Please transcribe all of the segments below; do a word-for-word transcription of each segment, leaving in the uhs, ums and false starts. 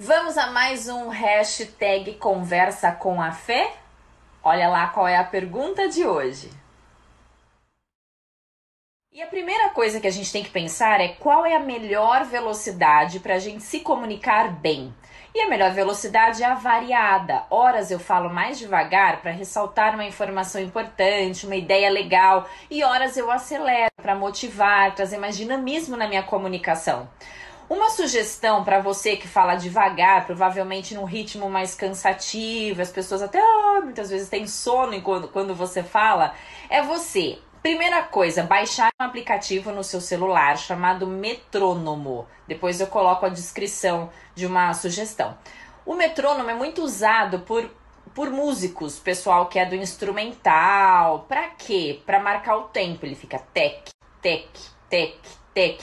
Vamos a mais um hashtag Conversa com a Fê? Olha lá qual é a pergunta de hoje. E a primeira coisa que a gente tem que pensar é qual é a melhor velocidade para a gente se comunicar bem. E a melhor velocidade é a variada. Horas eu falo mais devagar para ressaltar uma informação importante, uma ideia legal, e horas eu acelero para motivar, trazer mais dinamismo na minha comunicação. Uma sugestão para você que fala devagar, provavelmente num ritmo mais cansativo, as pessoas até ah, muitas vezes têm sono quando, quando você fala, é você, primeira coisa, baixar um aplicativo no seu celular chamado Metrônomo. Depois eu coloco a descrição de uma sugestão. O Metrônomo é muito usado por... por músicos, pessoal que é do instrumental. Pra quê? Pra marcar o tempo. Ele fica tec, tec, tec, tec.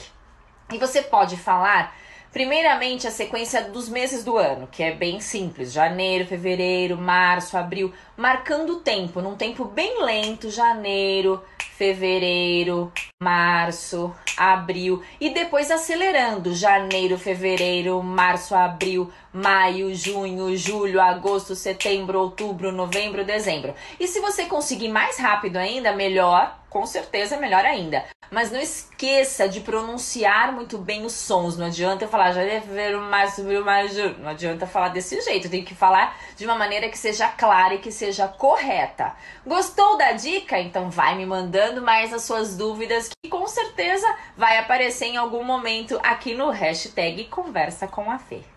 E você pode falar, primeiramente, a sequência dos meses do ano, que é bem simples. Janeiro, fevereiro, março, abril. Marcando o tempo, num tempo bem lento. Janeiro, fevereiro, março, abril. E depois acelerando. Janeiro, fevereiro, março, abril, maio, junho, julho, agosto, setembro, outubro, novembro, dezembro. E se você conseguir mais rápido ainda, melhor. Com certeza, melhor ainda. Mas não esqueça de pronunciar muito bem os sons. Não adianta eu falar janeiro, fevereiro, março, abril, maio, junho. Não adianta falar desse jeito. Tem que falar de uma maneira que seja clara e que seja correta. Gostou da dica? Então vai me mandando mais as suas dúvidas, que com certeza vai aparecer em algum momento aqui no hashtag Conversa com a Fê.